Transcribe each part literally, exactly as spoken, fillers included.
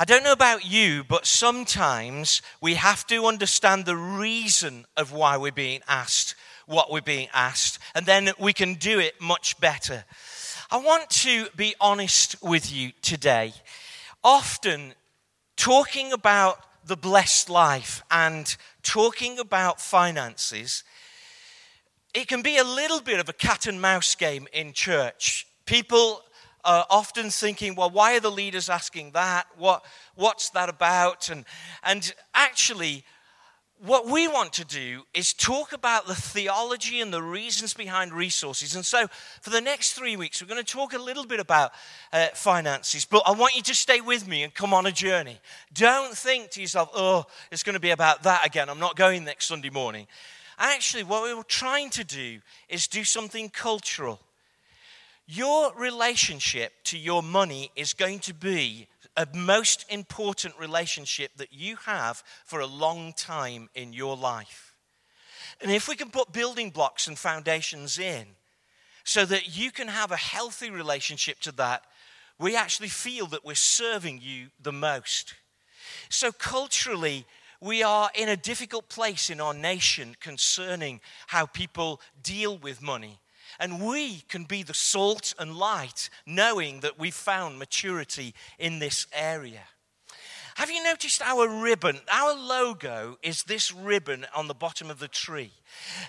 I don't know about you, but sometimes we have to understand the reason of why we're being asked what we're being asked, and then we can do it much better. I want to be honest with you today. Often, talking about the blessed life and talking about finances, it can be a little bit of a cat and mouse game in church. People Uh, often thinking, well, why are the leaders asking that? What, what's that about? And, and actually, what we want to do is talk about the theology and the reasons behind resources. And so for the next three weeks, we're going to talk a little bit about uh, finances. But I want you to stay with me and come on a journey. Don't think to yourself, oh, it's going to be about that again. I'm not going next Sunday morning. Actually, what we were trying to do is do something cultural. Your relationship to your money is going to be a most important relationship that you have for a long time in your life. And if we can put building blocks and foundations in so that you can have a healthy relationship to that, we actually feel that we're serving you the most. So culturally, we are in a difficult place in our nation concerning how people deal with money. And we can be the salt and light, knowing that we've found maturity in this area. Have you noticed our ribbon? Our logo is this ribbon on the bottom of the tree.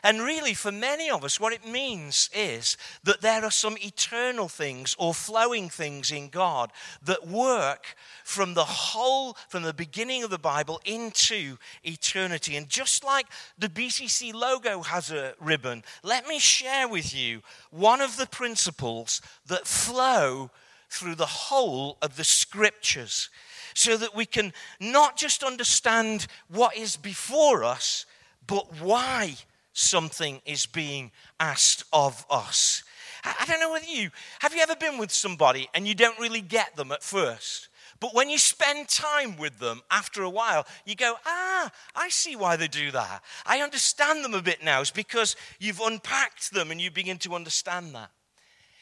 And really, for many of us, what it means is that there are some eternal things or flowing things in God that work from the whole, from the beginning of the Bible into eternity. And just like the B C C logo has a ribbon, let me share with you one of the principles that flow through the whole of the Scriptures, so that we can not just understand what is before us, but why something is being asked of us. I don't know whether you, have you ever been with somebody and you don't really get them at first? But when you spend time with them, after a while, you go, ah, I see why they do that. I understand them a bit now. It's because you've unpacked them and you begin to understand that.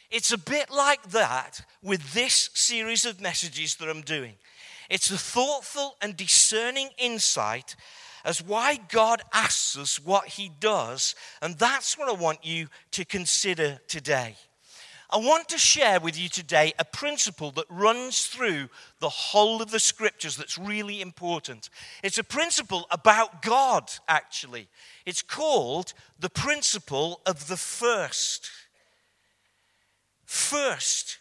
It's a bit like that with this series of messages that I'm doing. It's a thoughtful and discerning insight as why God asks us what he does, and that's what I want you to consider today. I want to share with you today a principle that runs through the whole of the Scriptures that's really important. It's a principle about God, actually. It's called the principle of the first. First.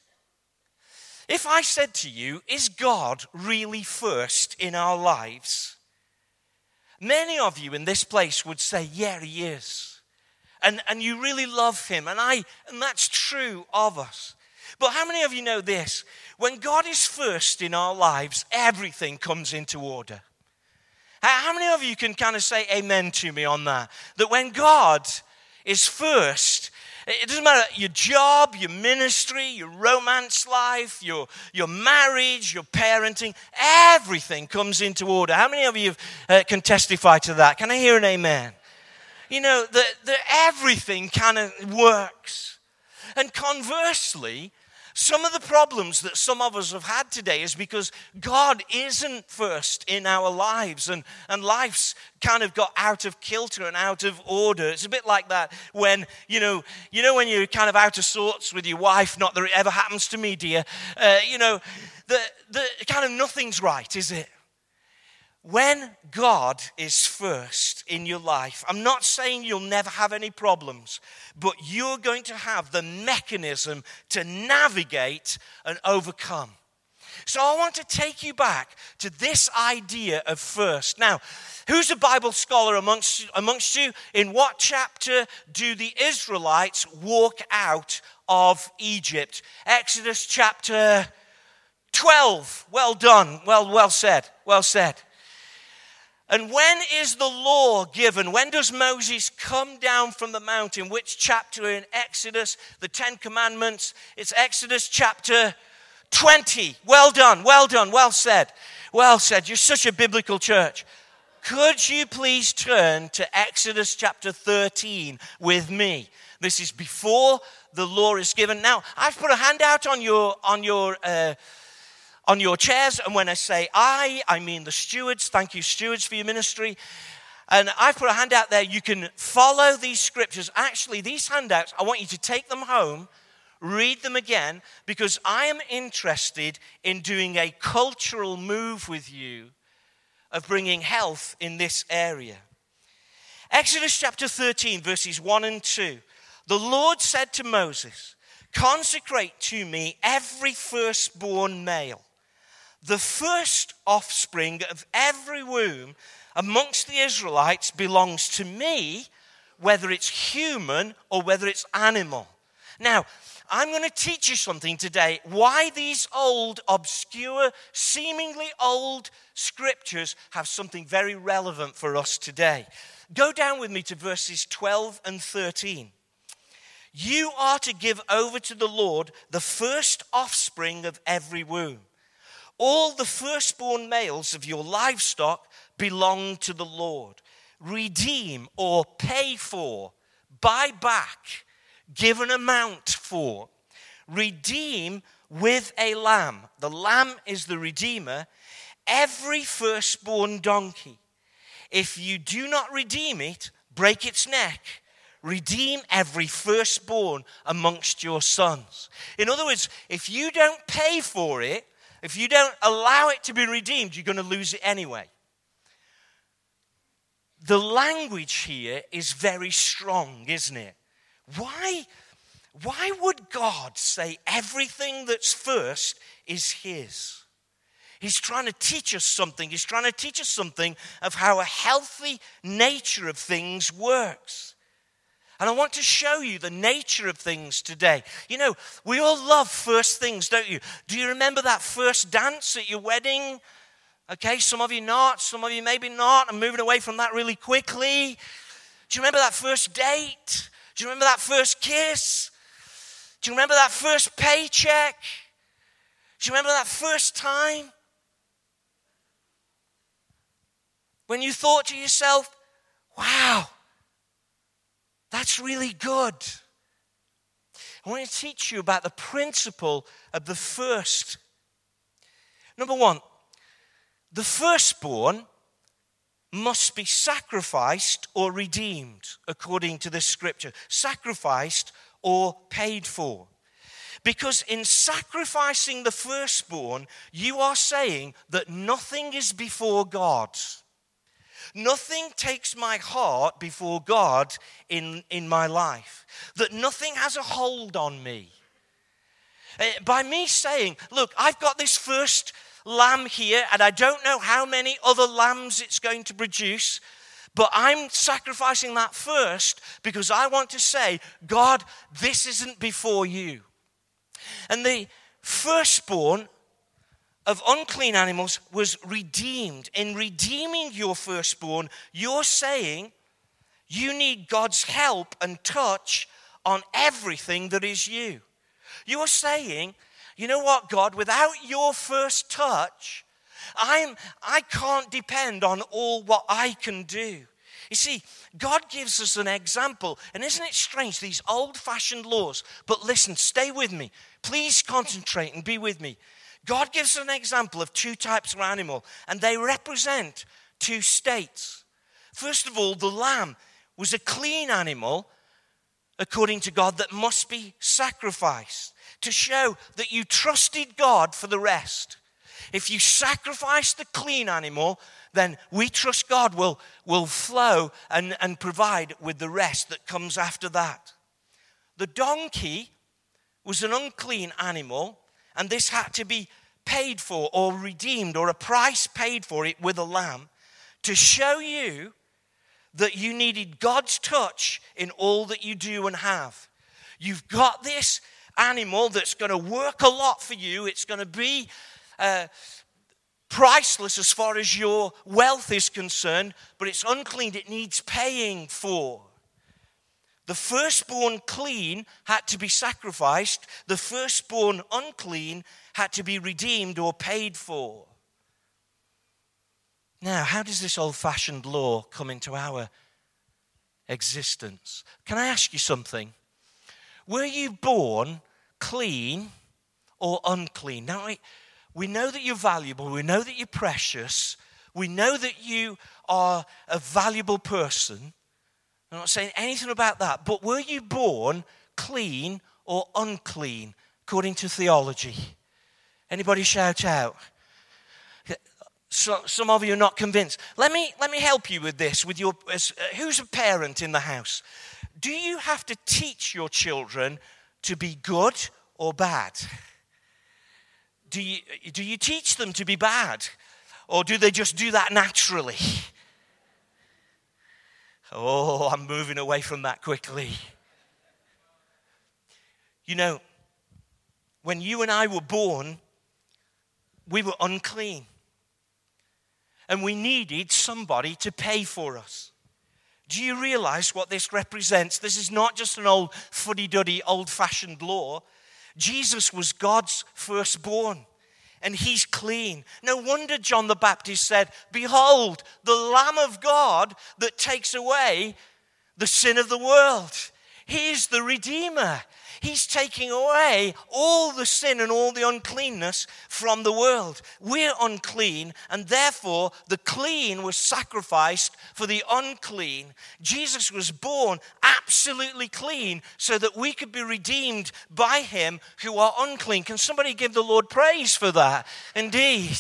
If I said to you, is God really first in our lives? Many of you in this place would say, yeah, he is. And, and you really love him. And, I, and that's true of us. But how many of you know this? When God is first in our lives, everything comes into order. How many of you can kind of say amen to me on that? That when God is first, it doesn't matter your job, your ministry, your romance life, your, your marriage, your parenting. Everything comes into order. How many of you uh, can testify to that? Can I hear an amen? You know, the, the, everything kind of works. And conversely, some of the problems that some of us have had today is because God isn't first in our lives, and, and life's kind of got out of kilter and out of order. It's a bit like that when, you know, you know when you're kind of out of sorts with your wife, not that it ever happens to me, dear. Uh, you know, the, the kind of nothing's right, is it? When God is first in your life, I'm not saying you'll never have any problems, but you're going to have the mechanism to navigate and overcome. So I want to take you back to this idea of first. Now, who's a Bible scholar amongst, amongst you? In what chapter do the Israelites walk out of Egypt? Exodus chapter twelve. Well done. Well, well said. Well said. And when is the law given? When does Moses come down from the mountain? Which chapter in Exodus? The Ten Commandments. It's Exodus chapter twenty. Well done, well done, well said. Well said. You're such a biblical church. Could you please turn to Exodus chapter thirteen with me? This is before the law is given. Now, I've put a handout on your on your uh, on your chairs. And when I say I, I mean the stewards. Thank you, stewards, for your ministry. And I've put a handout there. You can follow these scriptures. Actually, these handouts, I want you to take them home, read them again, because I am interested in doing a cultural move with you of bringing health in this area. Exodus chapter thirteen, verses one and two. The Lord said to Moses, "Consecrate to me every firstborn male, the first offspring of every womb amongst the Israelites belongs to me, whether it's human or whether it's animal." Now, I'm going to teach you something today, why these old, obscure, seemingly old scriptures have something very relevant for us today. Go down with me to verses twelve and thirteen. "You are to give over to the Lord the first offspring of every womb. All the firstborn males of your livestock belong to the Lord. Redeem or pay for, buy back, give an amount for. Redeem with a lamb." The lamb is the redeemer. "Every firstborn donkey. If you do not redeem it, break its neck. Redeem every firstborn amongst your sons." In other words, if you don't pay for it, if you don't allow it to be redeemed, you're going to lose it anyway. The language here is very strong, isn't it? Why, why would God say everything that's first is his? He's trying to teach us something. He's trying to teach us something of how a healthy nature of things works. And I want to show you the nature of things today. You know, we all love first things, don't you? Do you remember that first dance at your wedding? Okay, some of you not, some of you maybe not. I'm moving away from that really quickly. Do you remember that first date? Do you remember that first kiss? Do you remember that first paycheck? Do you remember that first time when you thought to yourself, wow, that's really good? I want to teach you about the principle of the first. Number one, the firstborn must be sacrificed or redeemed, according to this scripture. Sacrificed or paid for. Because in sacrificing the firstborn, you are saying that nothing is before God. Nothing takes my heart before God in, in my life. That nothing has a hold on me. By me saying, look, I've got this first lamb here, and I don't know how many other lambs it's going to produce, but I'm sacrificing that first because I want to say, God, this isn't before you. And the firstborn of unclean animals was redeemed. In redeeming your firstborn, you're saying you need God's help and touch on everything that is you. You're saying, you know what, God, without your first touch, I'm, I can't depend on all what I can do. You see, God gives us an example, and isn't it strange, these old-fashioned laws? But listen, stay with me. Please concentrate and be with me. God gives an example of two types of animal, and they represent two states. First of all, the lamb was a clean animal, according to God, that must be sacrificed, to show that you trusted God for the rest. If you sacrifice the clean animal, then we trust God will, will flow and, and provide with the rest that comes after that. The donkey was an unclean animal, and this had to be paid for or redeemed, or a price paid for it with a lamb, to show you that you needed God's touch in all that you do and have. You've got this animal that's going to work a lot for you. It's going to be uh, priceless as far as your wealth is concerned, but it's unclean. It needs paying for. The firstborn clean had to be sacrificed. The firstborn unclean had to be redeemed or paid for. Now, how does this old-fashioned law come into our existence? Can I ask you something? Were you born clean or unclean? Now, We know that you're valuable. We know that you're precious. We know that you are a valuable person. I'm not saying anything about that. But were you born clean or unclean, according to theology? Anybody shout out? So, some of you are not convinced. Let me let me help you with this. With your as, uh, who's a parent in the house? Do you have to teach your children to be good or bad? Do you do you teach them to be bad, or do they just do that naturally? Oh, I'm moving away from that quickly. You know, when you and I were born, we were unclean. And we needed somebody to pay for us. Do you realize what this represents? This is not just an old fuddy-duddy, old-fashioned law. Jesus was God's firstborn, and he's clean. No wonder John the Baptist said, "Behold, the Lamb of God that takes away the sin of the world." He's the Redeemer. He's taking away all the sin and all the uncleanness from the world. We're unclean, and therefore the clean was sacrificed for the unclean. Jesus was born absolutely clean so that we could be redeemed by him who are unclean. Can somebody give the Lord praise for that? Indeed.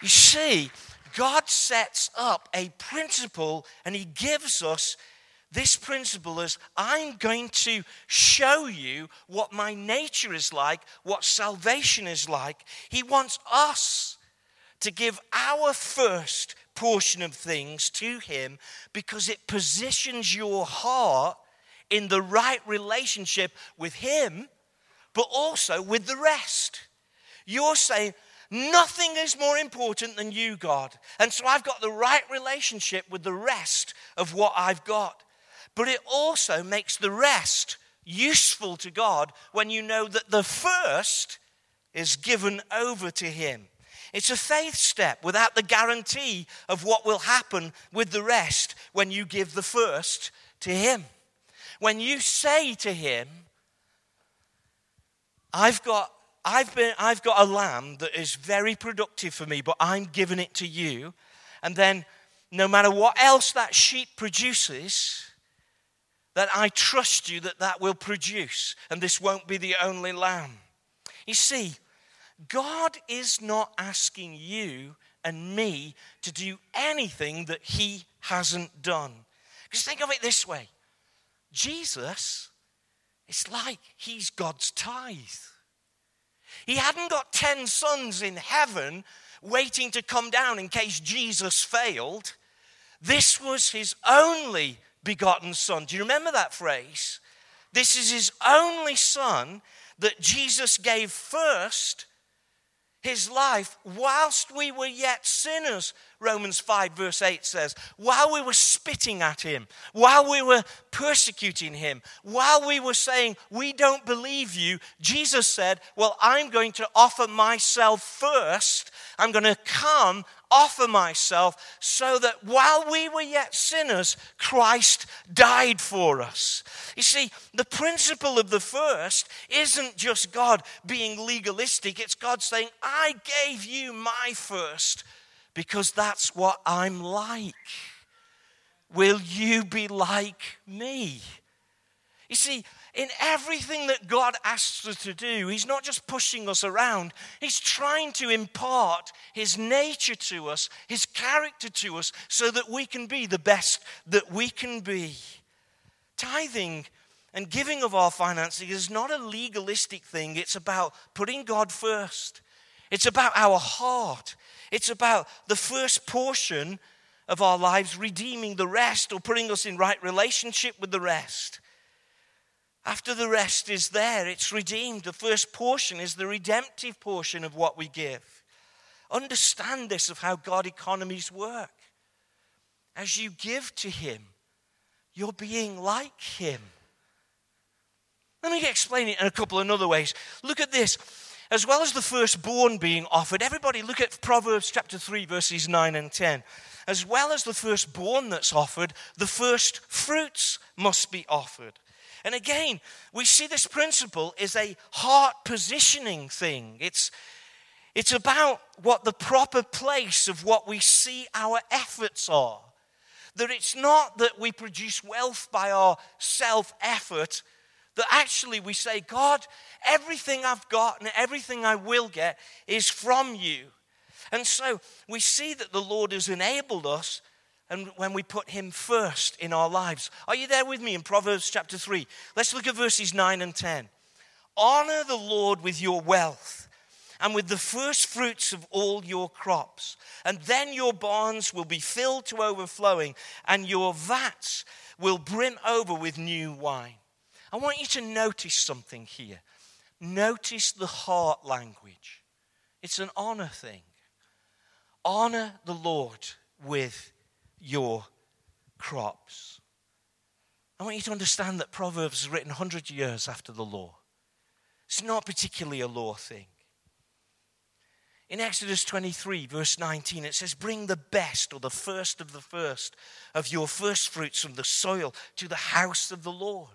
You see, God sets up a principle, and he gives us this principle is, I'm going to show you what my nature is like, what salvation is like. He wants us to give our first portion of things to him because it positions your heart in the right relationship with him, but also with the rest. You're saying, nothing is more important than you, God. And so I've got the right relationship with the rest of what I've got. But it also makes the rest useful to God when you know that the first is given over to him. It's a faith step without the guarantee of what will happen with the rest when you give the first to him. When you say to him, I've got I've been I've got a lamb that is very productive for me, but I'm giving it to you. And then no matter what else that sheep produces, that I trust you that that will produce, and this won't be the only lamb. You see, God is not asking you and me to do anything that he hasn't done. Just think of it this way. Jesus, it's like he's God's tithe. He hadn't got ten sons in heaven waiting to come down in case Jesus failed. This was his only begotten son. Do you remember that phrase? This is his only son that Jesus gave first his life whilst we were yet sinners, Romans five verse eight says. While we were spitting at him, while we were persecuting him, while we were saying, we don't believe you, Jesus said, well, I'm going to offer myself first. I'm going to come offer myself so that while we were yet sinners, Christ died for us. You see, the principle of the first isn't just God being legalistic. It's God saying, I gave you my first because that's what I'm like. Will you be like me? You see, in everything that God asks us to do, he's not just pushing us around. He's trying to impart his nature to us, his character to us, so that we can be the best that we can be. Tithing and giving of our finances is not a legalistic thing. It's about putting God first. It's about our heart. It's about the first portion of our lives redeeming the rest or putting us in right relationship with the rest. After the rest is there, it's redeemed. The first portion is the redemptive portion of what we give. Understand this of how God economies work. As you give to him, you're being like him. Let me explain it in a couple of other ways. Look at this. As well as the firstborn being offered, everybody look at Proverbs chapter three, verses nine and ten. As well as the firstborn that's offered, the first fruits must be offered. And again, we see this principle is a heart positioning thing. It's It's about what the proper place of what we see our efforts are. That it's not that we produce wealth by our self-effort, that actually we say, God, everything I've got and everything I will get is from you. And so we see that the Lord has enabled us, and when we put him first in our lives. Are you there with me in Proverbs chapter three? Let's look at verses nine and ten. Honor the Lord with your wealth and with the first fruits of all your crops, and then your barns will be filled to overflowing, and your vats will brim over with new wine. I want you to notice something here. Notice the heart language. It's an honor thing. Honor the Lord with your crops. I want you to understand that Proverbs is written one hundred years after the law. It's not particularly a law thing. In Exodus twenty-three, verse nineteen, it says, bring the best or the first of the first of your first fruits from the soil to the house of the Lord.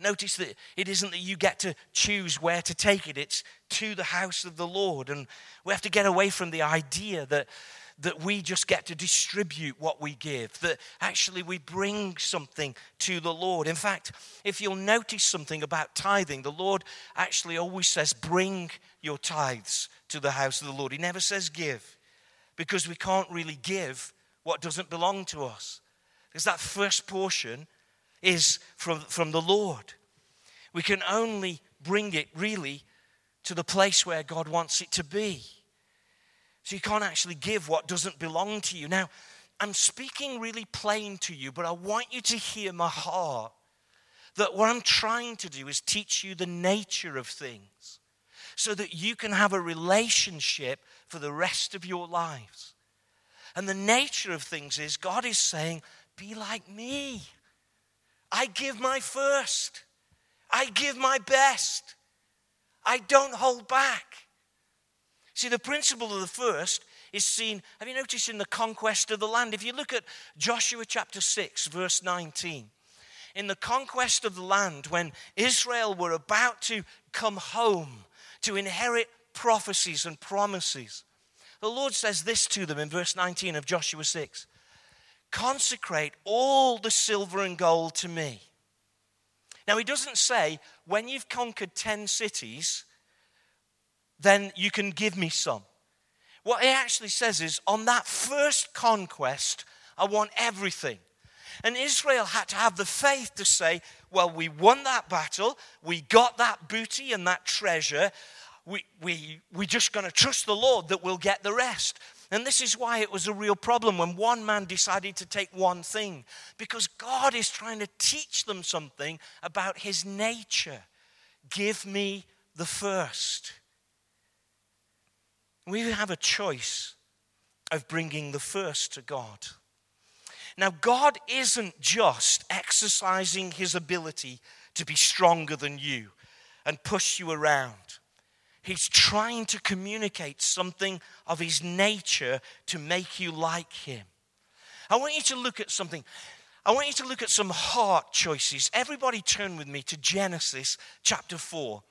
Notice that it isn't that you get to choose where to take it. It's to the house of the Lord. And we have to get away from the idea that, that we just get to distribute what we give, that actually we bring something to the Lord. In fact, if you'll notice something about tithing, the Lord actually always says, bring your tithes to the house of the Lord. He never says give, because we can't really give what doesn't belong to us. Because that first portion is from, from the Lord. We can only bring it really to the place where God wants it to be. So you can't actually give what doesn't belong to you. Now, I'm speaking really plain to you, but I want you to hear my heart, that what I'm trying to do is teach you the nature of things so that you can have a relationship for the rest of your lives. And the nature of things is God is saying, be like me. I give my first. I give my best. I don't hold back. See, the principle of the first is seen, have you noticed, in the conquest of the land? If you look at Joshua chapter six, verse nineteen, in the conquest of the land, when Israel were about to come home to inherit prophecies and promises, the Lord says this to them in verse nineteen of Joshua six. Consecrate all the silver and gold to me. Now, he doesn't say, when you've conquered ten cities, then you can give me some. What he actually says is, on that first conquest, I want everything. And Israel had to have the faith to say, well, we won that battle, we got that booty and that treasure, we, we, we're just going to trust the Lord that we'll get the rest. And this is why it was a real problem when one man decided to take one thing, because God is trying to teach them something about his nature. Give me the first. We have a choice of bringing the first to God. Now, God isn't just exercising his ability to be stronger than you and push you around. He's trying to communicate something of his nature to make you like him. I want you to look at something. I want you to look at some heart choices. Everybody turn with me to Genesis chapter four.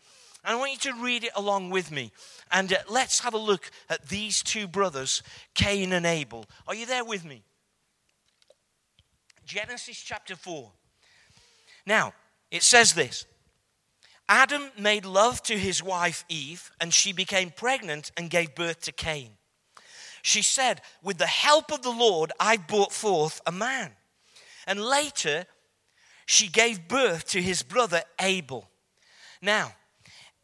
I want you to read it along with me. And uh, let's have a look at these two brothers, Cain and Abel. Are you there with me? Genesis chapter four. Now, it says this. Adam made love to his wife Eve, and she became pregnant and gave birth to Cain. She said, with the help of the Lord, I brought forth a man. And later, she gave birth to his brother Abel. Now,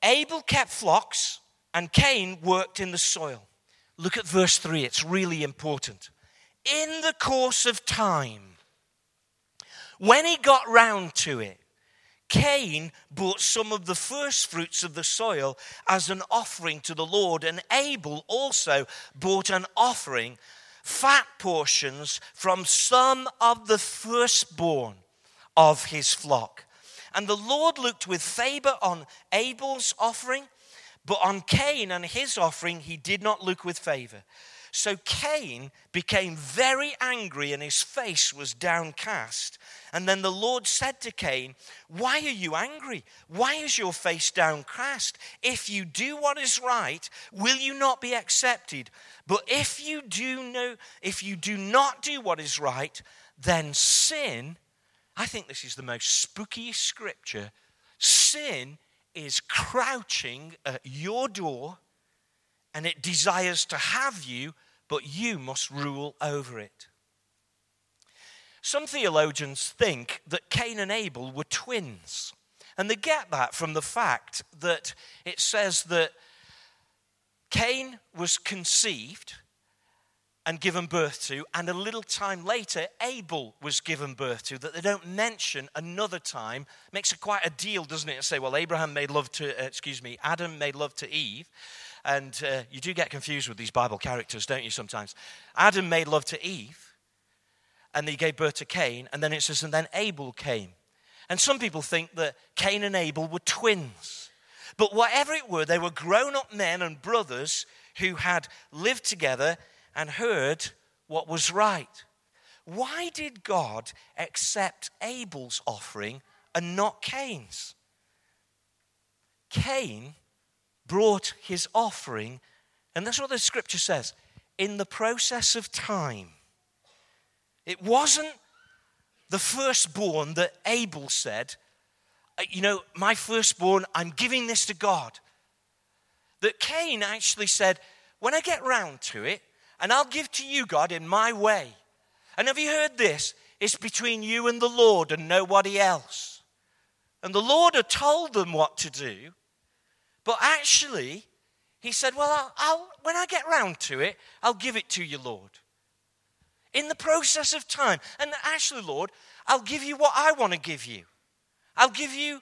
Abel kept flocks, and Cain worked in the soil. Look at verse three, it's really important. In the course of time, when he got round to it, Cain brought some of the first fruits of the soil as an offering to the Lord, and Abel also brought an offering, fat portions from some of the firstborn of his flock. And the Lord looked with favor on Abel's offering, but on Cain and his offering he did not look with favor. So Cain became very angry and his face was downcast. And then the Lord said to Cain, why are you angry? Why is your face downcast? If you do what is right, will you not be accepted? But if you do no, if you do not do what is right, then sin, I think this is the most spooky scripture, sin is crouching at your door and it desires to have you, but you must rule over it. Some theologians think that Cain and Abel were twins. And they get that from the fact that it says that Cain was conceived and given birth to, and a little time later, Abel was given birth to, that they don't mention another time. Makes it quite a deal, doesn't it? To say, well, Abraham made love to, uh, excuse me, Adam made love to Eve. And uh, you do get confused with these Bible characters, don't you, sometimes? Adam made love to Eve, and he gave birth to Cain, and then it says, and then Abel came. And some people think that Cain and Abel were twins. But whatever it were, they were grown-up men and brothers who had lived together and heard what was right. Why did God accept Abel's offering and not Cain's? Cain brought his offering, and that's what the scripture says, in the process of time. It wasn't the firstborn that Abel said, you know, my firstborn, I'm giving this to God. That Cain actually said, when I get round to it, and I'll give to you, God, in my way. And have you heard this? It's between you and the Lord and nobody else. And the Lord had told them what to do. But actually, he said, well, I'll, I'll, when I get round to it, I'll give it to you, Lord. In the process of time. And actually, Lord, I'll give you what I want to give you. I'll give you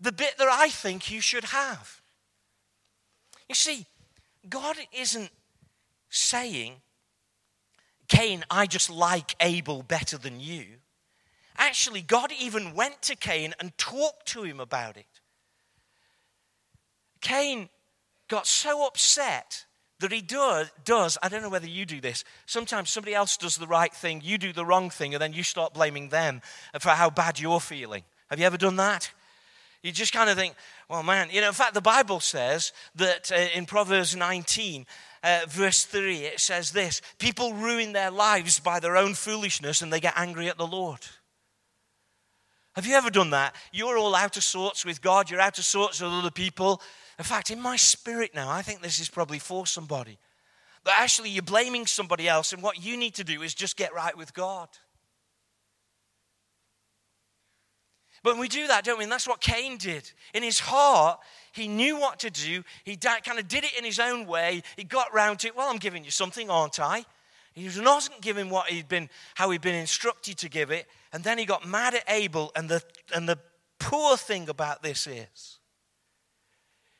the bit that I think you should have. You see, God isn't saying, Cain, I just like Abel better than you. Actually, God even went to Cain and talked to him about it. Cain got so upset that he do, does, I don't know whether you do this, sometimes somebody else does the right thing, you do the wrong thing, and then you start blaming them for how bad you're feeling. Have you ever done that? You just kind of think, well, man, you know, in fact, the Bible says that uh, in Proverbs nineteen, uh, verse three, it says this, people ruin their lives by their own foolishness and they get angry at the Lord. Have you ever done that? You're all out of sorts with God, you're out of sorts with other people. In fact, in my spirit now, I think this is probably for somebody. But actually, you're blaming somebody else, and what you need to do is just get right with God. But we do that, don't we? And that's what Cain did. In his heart, he knew what to do. He kind of did it in his own way. He got round to it. Well, I'm giving you something, aren't I? He wasn't giving what he'd been, how he'd been instructed to give it. And then he got mad at Abel. And the and the poor thing about this is,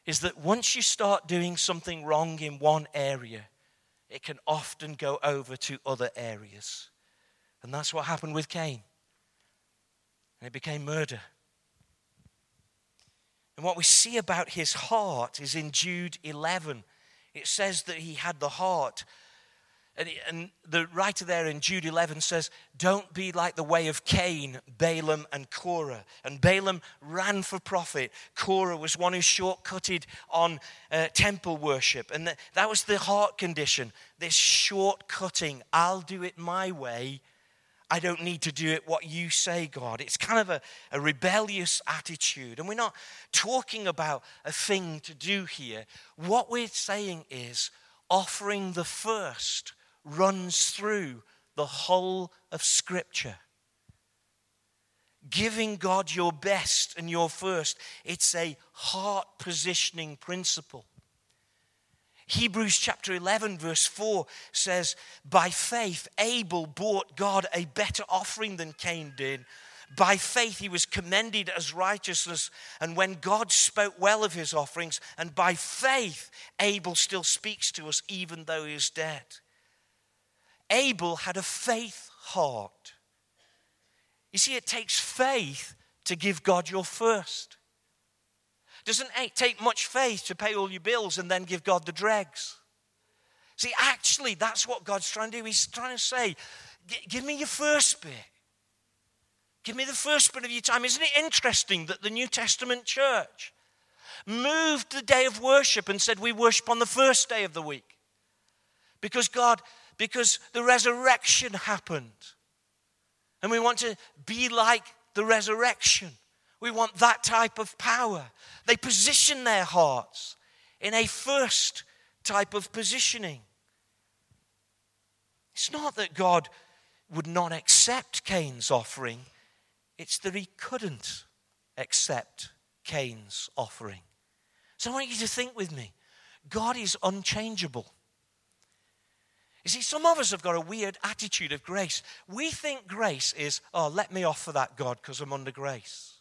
is that once you start doing something wrong in one area, it can often go over to other areas. And that's what happened with Cain. And it became murder. And what we see about his heart is in Jude eleven. It says that he had the heart. And, he, and the writer there in Jude eleven says, don't be like the way of Cain, Balaam, and Korah. And Balaam ran for profit. Korah was one who shortcutted on uh, temple worship. And the, that was the heart condition. This shortcutting, I'll do it my way. I don't need to do it what you say, God. It's kind of a, a rebellious attitude. And we're not talking about a thing to do here. What we're saying is offering the first runs through the whole of Scripture. Giving God your best and your first, it's a heart positioning principle. Hebrews chapter eleven verse four says, by faith Abel brought God a better offering than Cain did. By faith he was commended as righteousness, and when God spoke well of his offerings, and by faith Abel still speaks to us even though he is dead. Abel had a faith heart. You see, it takes faith to give God your first. Doesn't take much faith to pay all your bills and then give God the dregs. See, actually, that's what God's trying to do. He's trying to say, give me your first bit. Give me the first bit of your time. Isn't it interesting that the New Testament church moved the day of worship and said we worship on the first day of the week? Because God, because the resurrection happened. And we want to be like the resurrection. We want that type of power. They position their hearts in a first type of positioning. It's not that God would not accept Cain's offering. It's that he couldn't accept Cain's offering. So I want you to think with me. God is unchangeable. You see, some of us have got a weird attitude of grace. We think grace is, oh, let me offer that, God, because I'm under grace.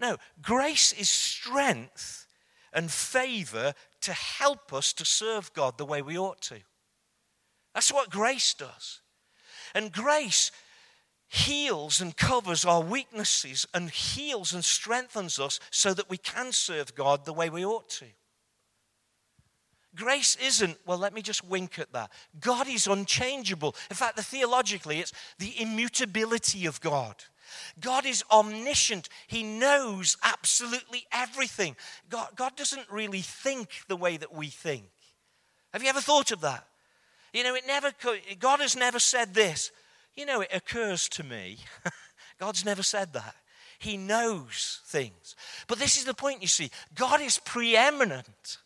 No, grace is strength and favor to help us to serve God the way we ought to. That's what grace does. And grace heals and covers our weaknesses and heals and strengthens us so that we can serve God the way we ought to. Grace isn't, well, let me just wink at that. God is unchangeable. In fact, the theologically, it's the immutability of God. God is omniscient. He knows absolutely everything. God, God doesn't really think the way that we think. Have you ever thought of that? You know, it never. God has never said this. You know, it occurs to me. God's never said that. He knows things. But this is the point, you see. God is preeminent.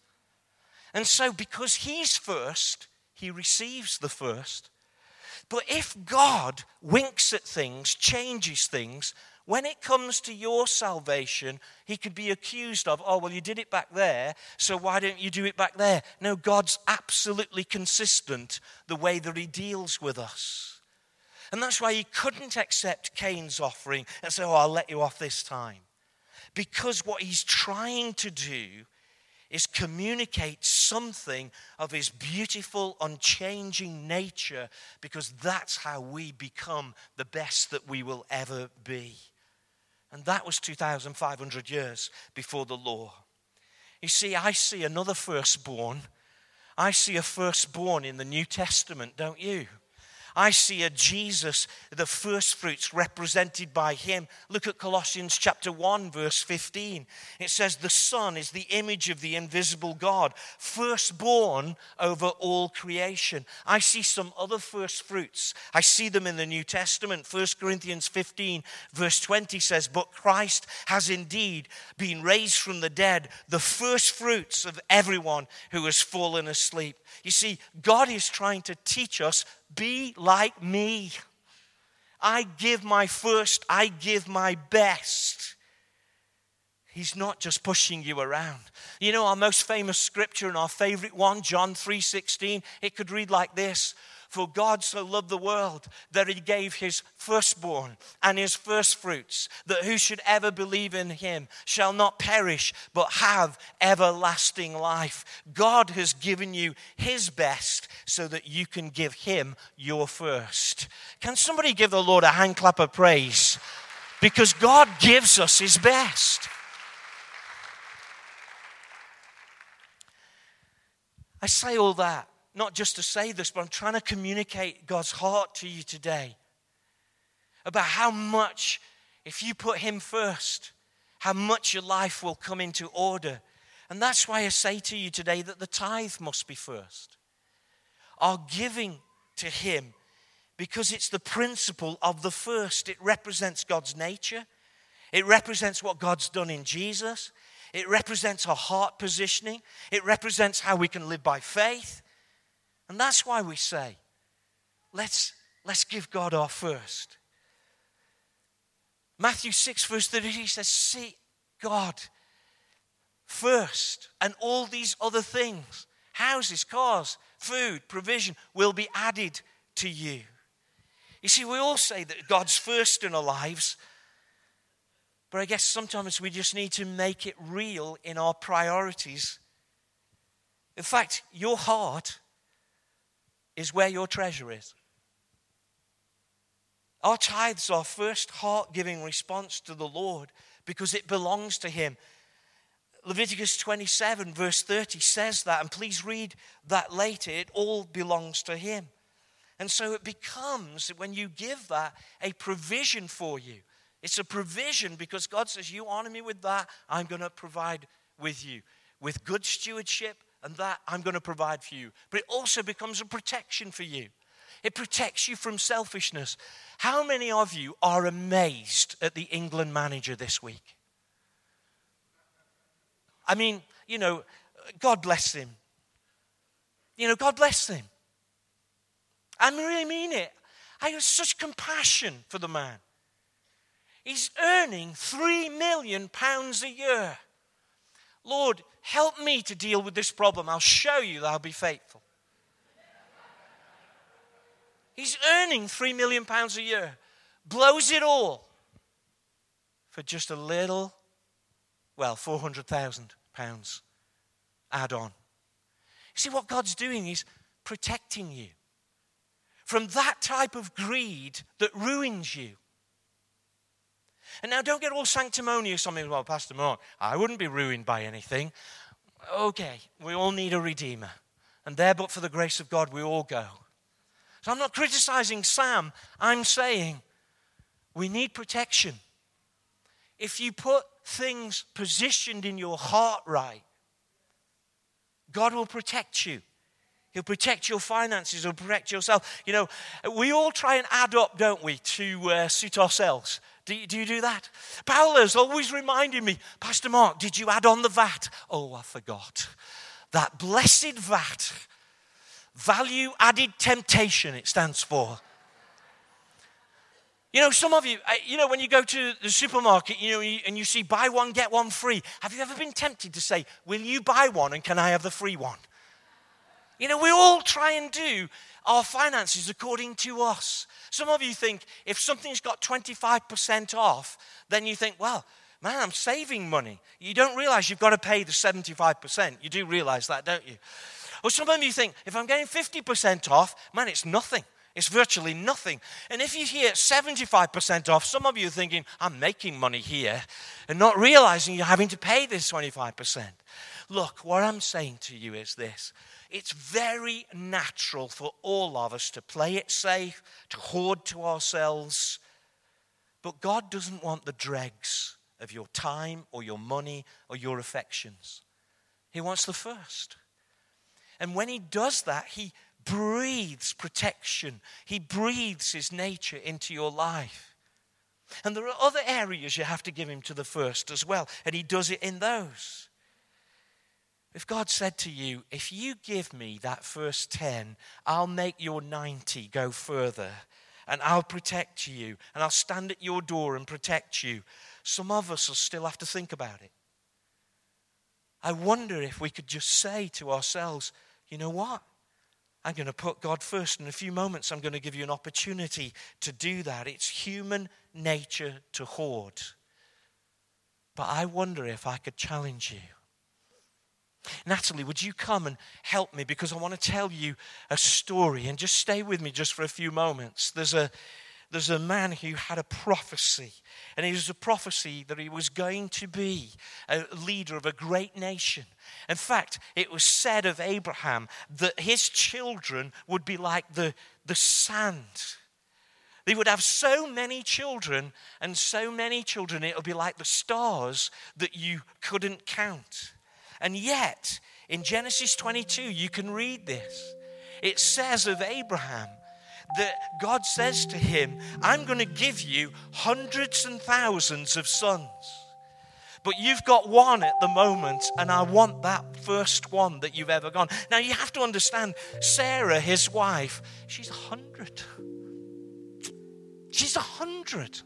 And so because he's first, he receives the first. But if God winks at things, changes things, when it comes to your salvation, he could be accused of, oh, well, you did it back there, so why don't you do it back there? No, God's absolutely consistent the way that he deals with us. And that's why he couldn't accept Cain's offering and say, oh, I'll let you off this time. Because what he's trying to do is communicate something of his beautiful, unchanging nature, because that's how we become the best that we will ever be. And that was two thousand five hundred years before the law. You see, I see another firstborn. I see a firstborn in the New Testament, don't you? I see a Jesus, the first fruits represented by him. Look at Colossians chapter one, verse fifteen. It says, the Son is the image of the invisible God, firstborn over all creation. I see some other first fruits. I see them in the New Testament. First Corinthians fifteen, verse twenty says, but Christ has indeed been raised from the dead, the first fruits of everyone who has fallen asleep. You see, God is trying to teach us, be like me. I give my first, I give my best. He's not just pushing you around. You know, our most famous scripture and our favorite one, John three sixteen, it could read like this. For God so loved the world that he gave his firstborn and his firstfruits, that who should ever believe in him shall not perish but have everlasting life. God has given you his best so that you can give him your first. Can somebody give the Lord a hand clap of praise? Because God gives us his best. I say all that not just to say this, but I'm trying to communicate God's heart to you today about how much, if you put him first, how much your life will come into order. And that's why I say to you today that the tithe must be first. Our giving to him, because it's the principle of the first. It represents God's nature. It represents what God's done in Jesus. It represents our heart positioning. It represents how we can live by faith. And that's why we say, let's, let's give God our first. Matthew six, verse thirty-three says, seek God first, and all these other things, houses, cars, food, provision, will be added to you. You see, we all say that God's first in our lives, but I guess sometimes we just need to make it real in our priorities. In fact, your heart is where your treasure is. Our tithes are first heart-giving response to the Lord because it belongs to him. Leviticus twenty-seven verse thirty says that, and please read that later. It all belongs to him. And so it becomes, when you give that, a provision for you. It's a provision because God says, you honor me with that, I'm going to provide with you. With good stewardship and that, I'm going to provide for you. But it also becomes a protection for you. It protects you from selfishness. How many of you are amazed at the England manager this week? I mean, you know, God bless him. You know, God bless him. I really mean it. I have such compassion for the man. He's earning three million pounds a year. Lord, help me to deal with this problem. I'll show you that I'll be faithful. He's earning three million pounds a year. Blows it all for just a little, well, four hundred thousand pounds add on. See, what God's doing is protecting you from that type of greed that ruins you. And now don't get all sanctimonious on me. Well, Pastor Mark, I wouldn't be ruined by anything. Okay, we all need a redeemer. And there but for the grace of God, we all go. So I'm not criticizing Sam. I'm saying we need protection. If you put things positioned in your heart right, God will protect you. He'll protect your finances. He'll protect yourself. You know, we all try and add up, don't we, to uh, suit ourselves. Do you, do you do that? Paula's always reminding me, Pastor Mark, did you add on the V A T? Oh, I forgot. That blessed V A T. Value added temptation, it stands for. You know, some of you, you know, when you go to the supermarket, you know, and you see buy one, get one free. Have you ever been tempted to say, will you buy one and can I have the free one? You know, we all try and do our finances according to us. Some of you think if something's got twenty-five percent off, then you think, well, man, I'm saving money. You don't realize you've got to pay the seventy-five percent. You do realize that, don't you? Or some of you think, if I'm getting fifty percent off, man, it's nothing. It's virtually nothing. And if you hear seventy-five percent off, some of you are thinking, I'm making money here, and not realizing you're having to pay this twenty-five percent. Look, what I'm saying to you is this. It's very natural for all of us to play it safe, to hoard to ourselves. But God doesn't want the dregs of your time or your money or your affections. He wants the first. And when he does that, he breathes protection. He breathes his nature into your life. And there are other areas you have to give him to the first as well. And he does it in those. If God said to you, if you give me that first ten, I'll make your ninety go further. And I'll protect you. And I'll stand at your door and protect you. Some of us will still have to think about it. I wonder if we could just say to ourselves, you know what? I'm going to put God first. In a few moments, I'm going to give you an opportunity to do that. It's human nature to hoard. But I wonder if I could challenge you. Natalie, would you come and help me? Because I want to tell you a story. And just stay with me just for a few moments. There's a There's a man who had a prophecy, and it was a prophecy that he was going to be a leader of a great nation. In fact, it was said of Abraham that his children would be like the, the sand. They would have so many children, and so many children, it would be like the stars that you couldn't count. And yet, in Genesis twenty-two, you can read this. It says of Abraham that God says to him, I'm going to give you hundreds and thousands of sons. But you've got one at the moment, and I want that first one that you've ever gone. Now, you have to understand, Sarah, his wife, she's one hundred. She's one hundred.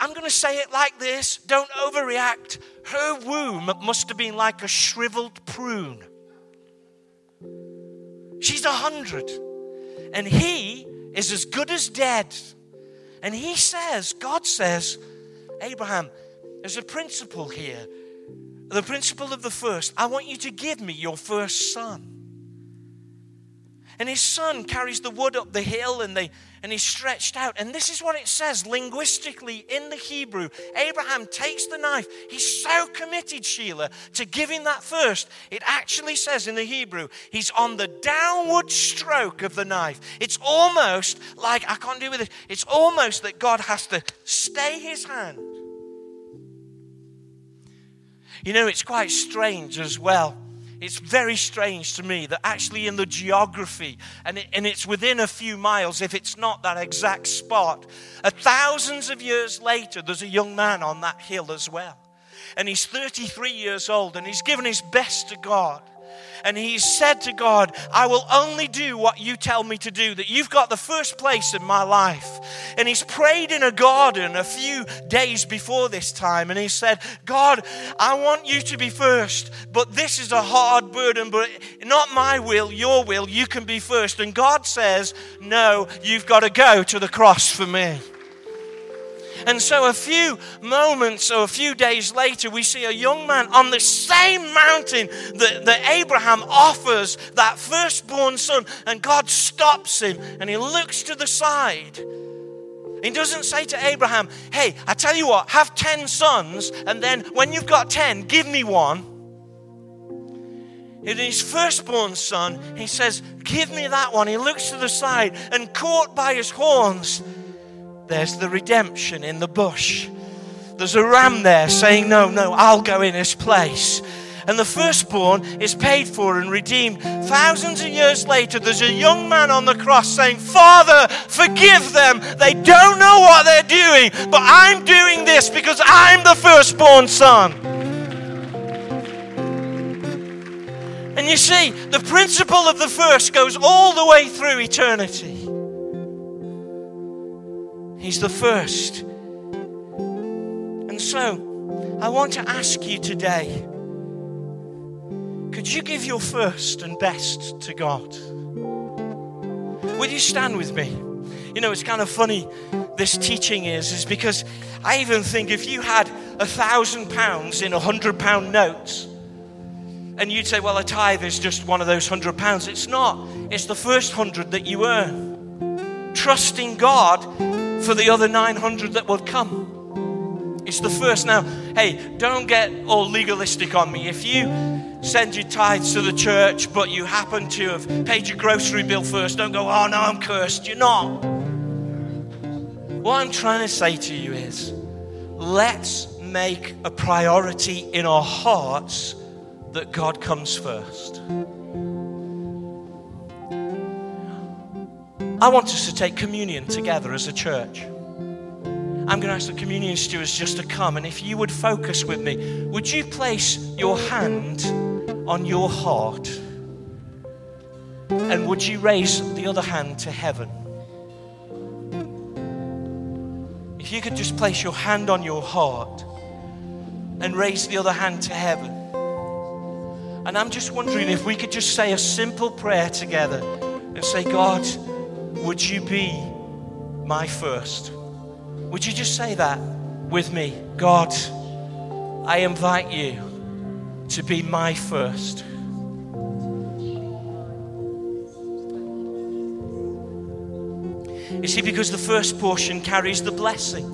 I'm going to say it like this. Don't overreact. Her womb must have been like a shriveled prune. She's one hundred. And he is as good as dead. And he says, God says, Abraham, there's a principle here. The principle of the first. I want you to give me your first son. and his son carries the wood up the hill, and they and he's stretched out. And this is what it says linguistically in the Hebrew. Abraham takes the knife. He's so committed, Sheila, to giving that first. It actually says in the Hebrew, he's on the downward stroke of the knife. It's almost like, I can't deal with it. It's almost that God has to stay his hand. You know, it's quite strange as well. It's very strange to me that actually in the geography, and, it, and it's within a few miles, if it's not that exact spot, a thousands of years later, there's a young man on that hill as well. And he's thirty-three years old, and he's given his best to God. And he said to God, I will only do what you tell me to do, that you've got the first place in my life. And he's prayed in a garden a few days before this time. And he said, God, I want you to be first, but this is a hard burden, but not my will, your will, you can be first. And God says, no, you've got to go to the cross for me. And so a few moments or a few days later, we see a young man on the same mountain that, that Abraham offers that firstborn son. And God stops him and he looks to the side. He doesn't say to Abraham, hey, I tell you what, have ten sons. And then when you've got ten, give me one. In his firstborn son, he says, give me that one. He looks to the side and caught by his horns, there's the redemption in the bush. There's a ram there saying, no, no, I'll go in his place. And the firstborn is paid for and redeemed. Thousands of years later, there's a young man on the cross saying, Father, forgive them. They don't know what they're doing, but I'm doing this because I'm the firstborn son. And you see, the principle of the first goes all the way through eternity. He's the first. And so, I want to ask you today, could you give your first and best to God? Would you stand with me? You know, it's kind of funny this teaching is, is because I even think if you had a thousand pounds in a hundred pound notes, and you'd say, well, a tithe is just one of those hundred pounds. It's not. It's the first hundred that you earn. Trusting God for the other nine hundred that will come. It's the first. Now, hey, don't get all legalistic on me. If you send your tithes to the church, but you happen to have paid your grocery bill first, don't go, oh no, I'm cursed. You're not. What I'm trying to say to you is, let's make a priority in our hearts that God comes first. I want us to take communion together as a church. I'm going to ask the communion stewards just to come. And if you would focus with me, would you place your hand on your heart? And would you raise the other hand to heaven? If you could just place your hand on your heart and raise the other hand to heaven. And I'm just wondering if we could just say a simple prayer together and say, God, would you be my first? Would you just say that with me? God, I invite you to be my first. You see, because the first portion carries the blessing.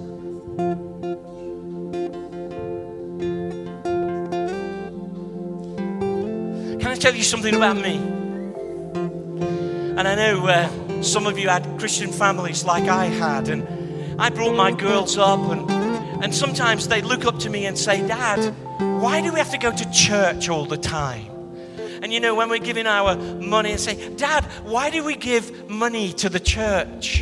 Can I tell you something about me? And I know uh, some of you had Christian families like I had, and I brought my girls up, and, and sometimes they look up to me and say, Dad, why do we have to go to church all the time? And you know, when we're giving our money and say, Dad, why do we give money to the church?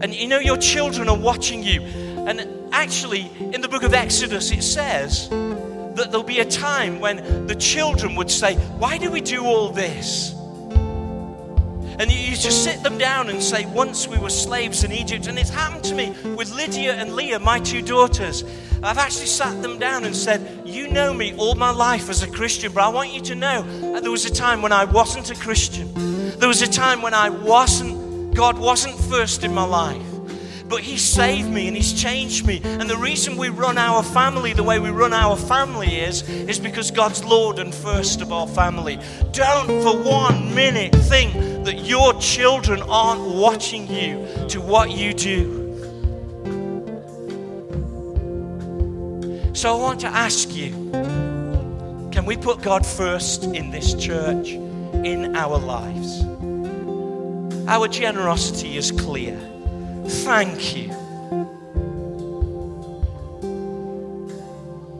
And you know, your children are watching you. And actually, in the book of Exodus, it says that there'll be a time when the children would say, why do we do all this? And you used to sit them down and say, once we were slaves in Egypt. And it's happened to me with Lydia and Leah, my two daughters. I've actually sat them down and said, you know me all my life as a Christian, but I want you to know there was a time when I wasn't a Christian. There was a time when I wasn't, God wasn't first in my life. but he saved me and he's changed me. And the reason we run our family the way we run our family is, is because God's Lord and first of our family. Don't for one minute think that your children aren't watching you to what you do. So I want to ask you, can we put God first in this church, in our lives? Our generosity is clear. Thank you.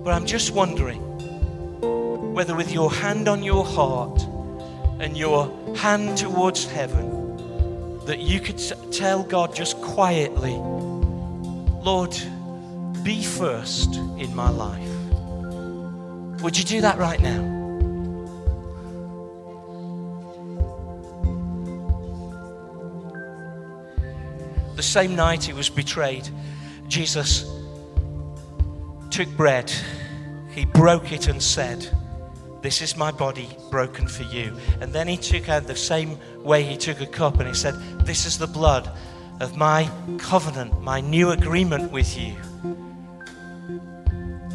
But I'm just wondering whether with your hand on your heart and your hand towards heaven, that you could tell God just quietly, Lord, be first in my life. Would you do that right now? The same night he was betrayed, Jesus took bread. He broke it and said, this is my body broken for you. And then he took out the same way he took a cup and he said, this is the blood of my covenant, my new agreement with you.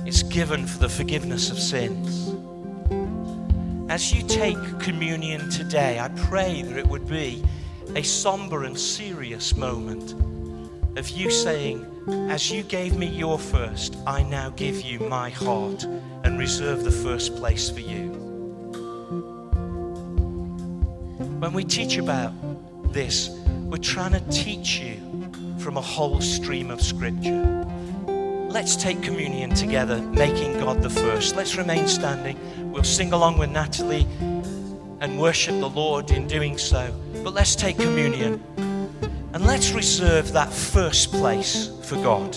It's given for the forgiveness of sins. As you take communion today, I pray that it would be a somber and serious moment of you saying, as you gave me your first, I now give you my heart and reserve the first place for you. When we teach about this, we're trying to teach you from a whole stream of Scripture. Let's take communion together, making God the first. Let's remain standing. We'll sing along with Natalie and worship the Lord in doing so. But let's take communion and let's reserve that first place for God.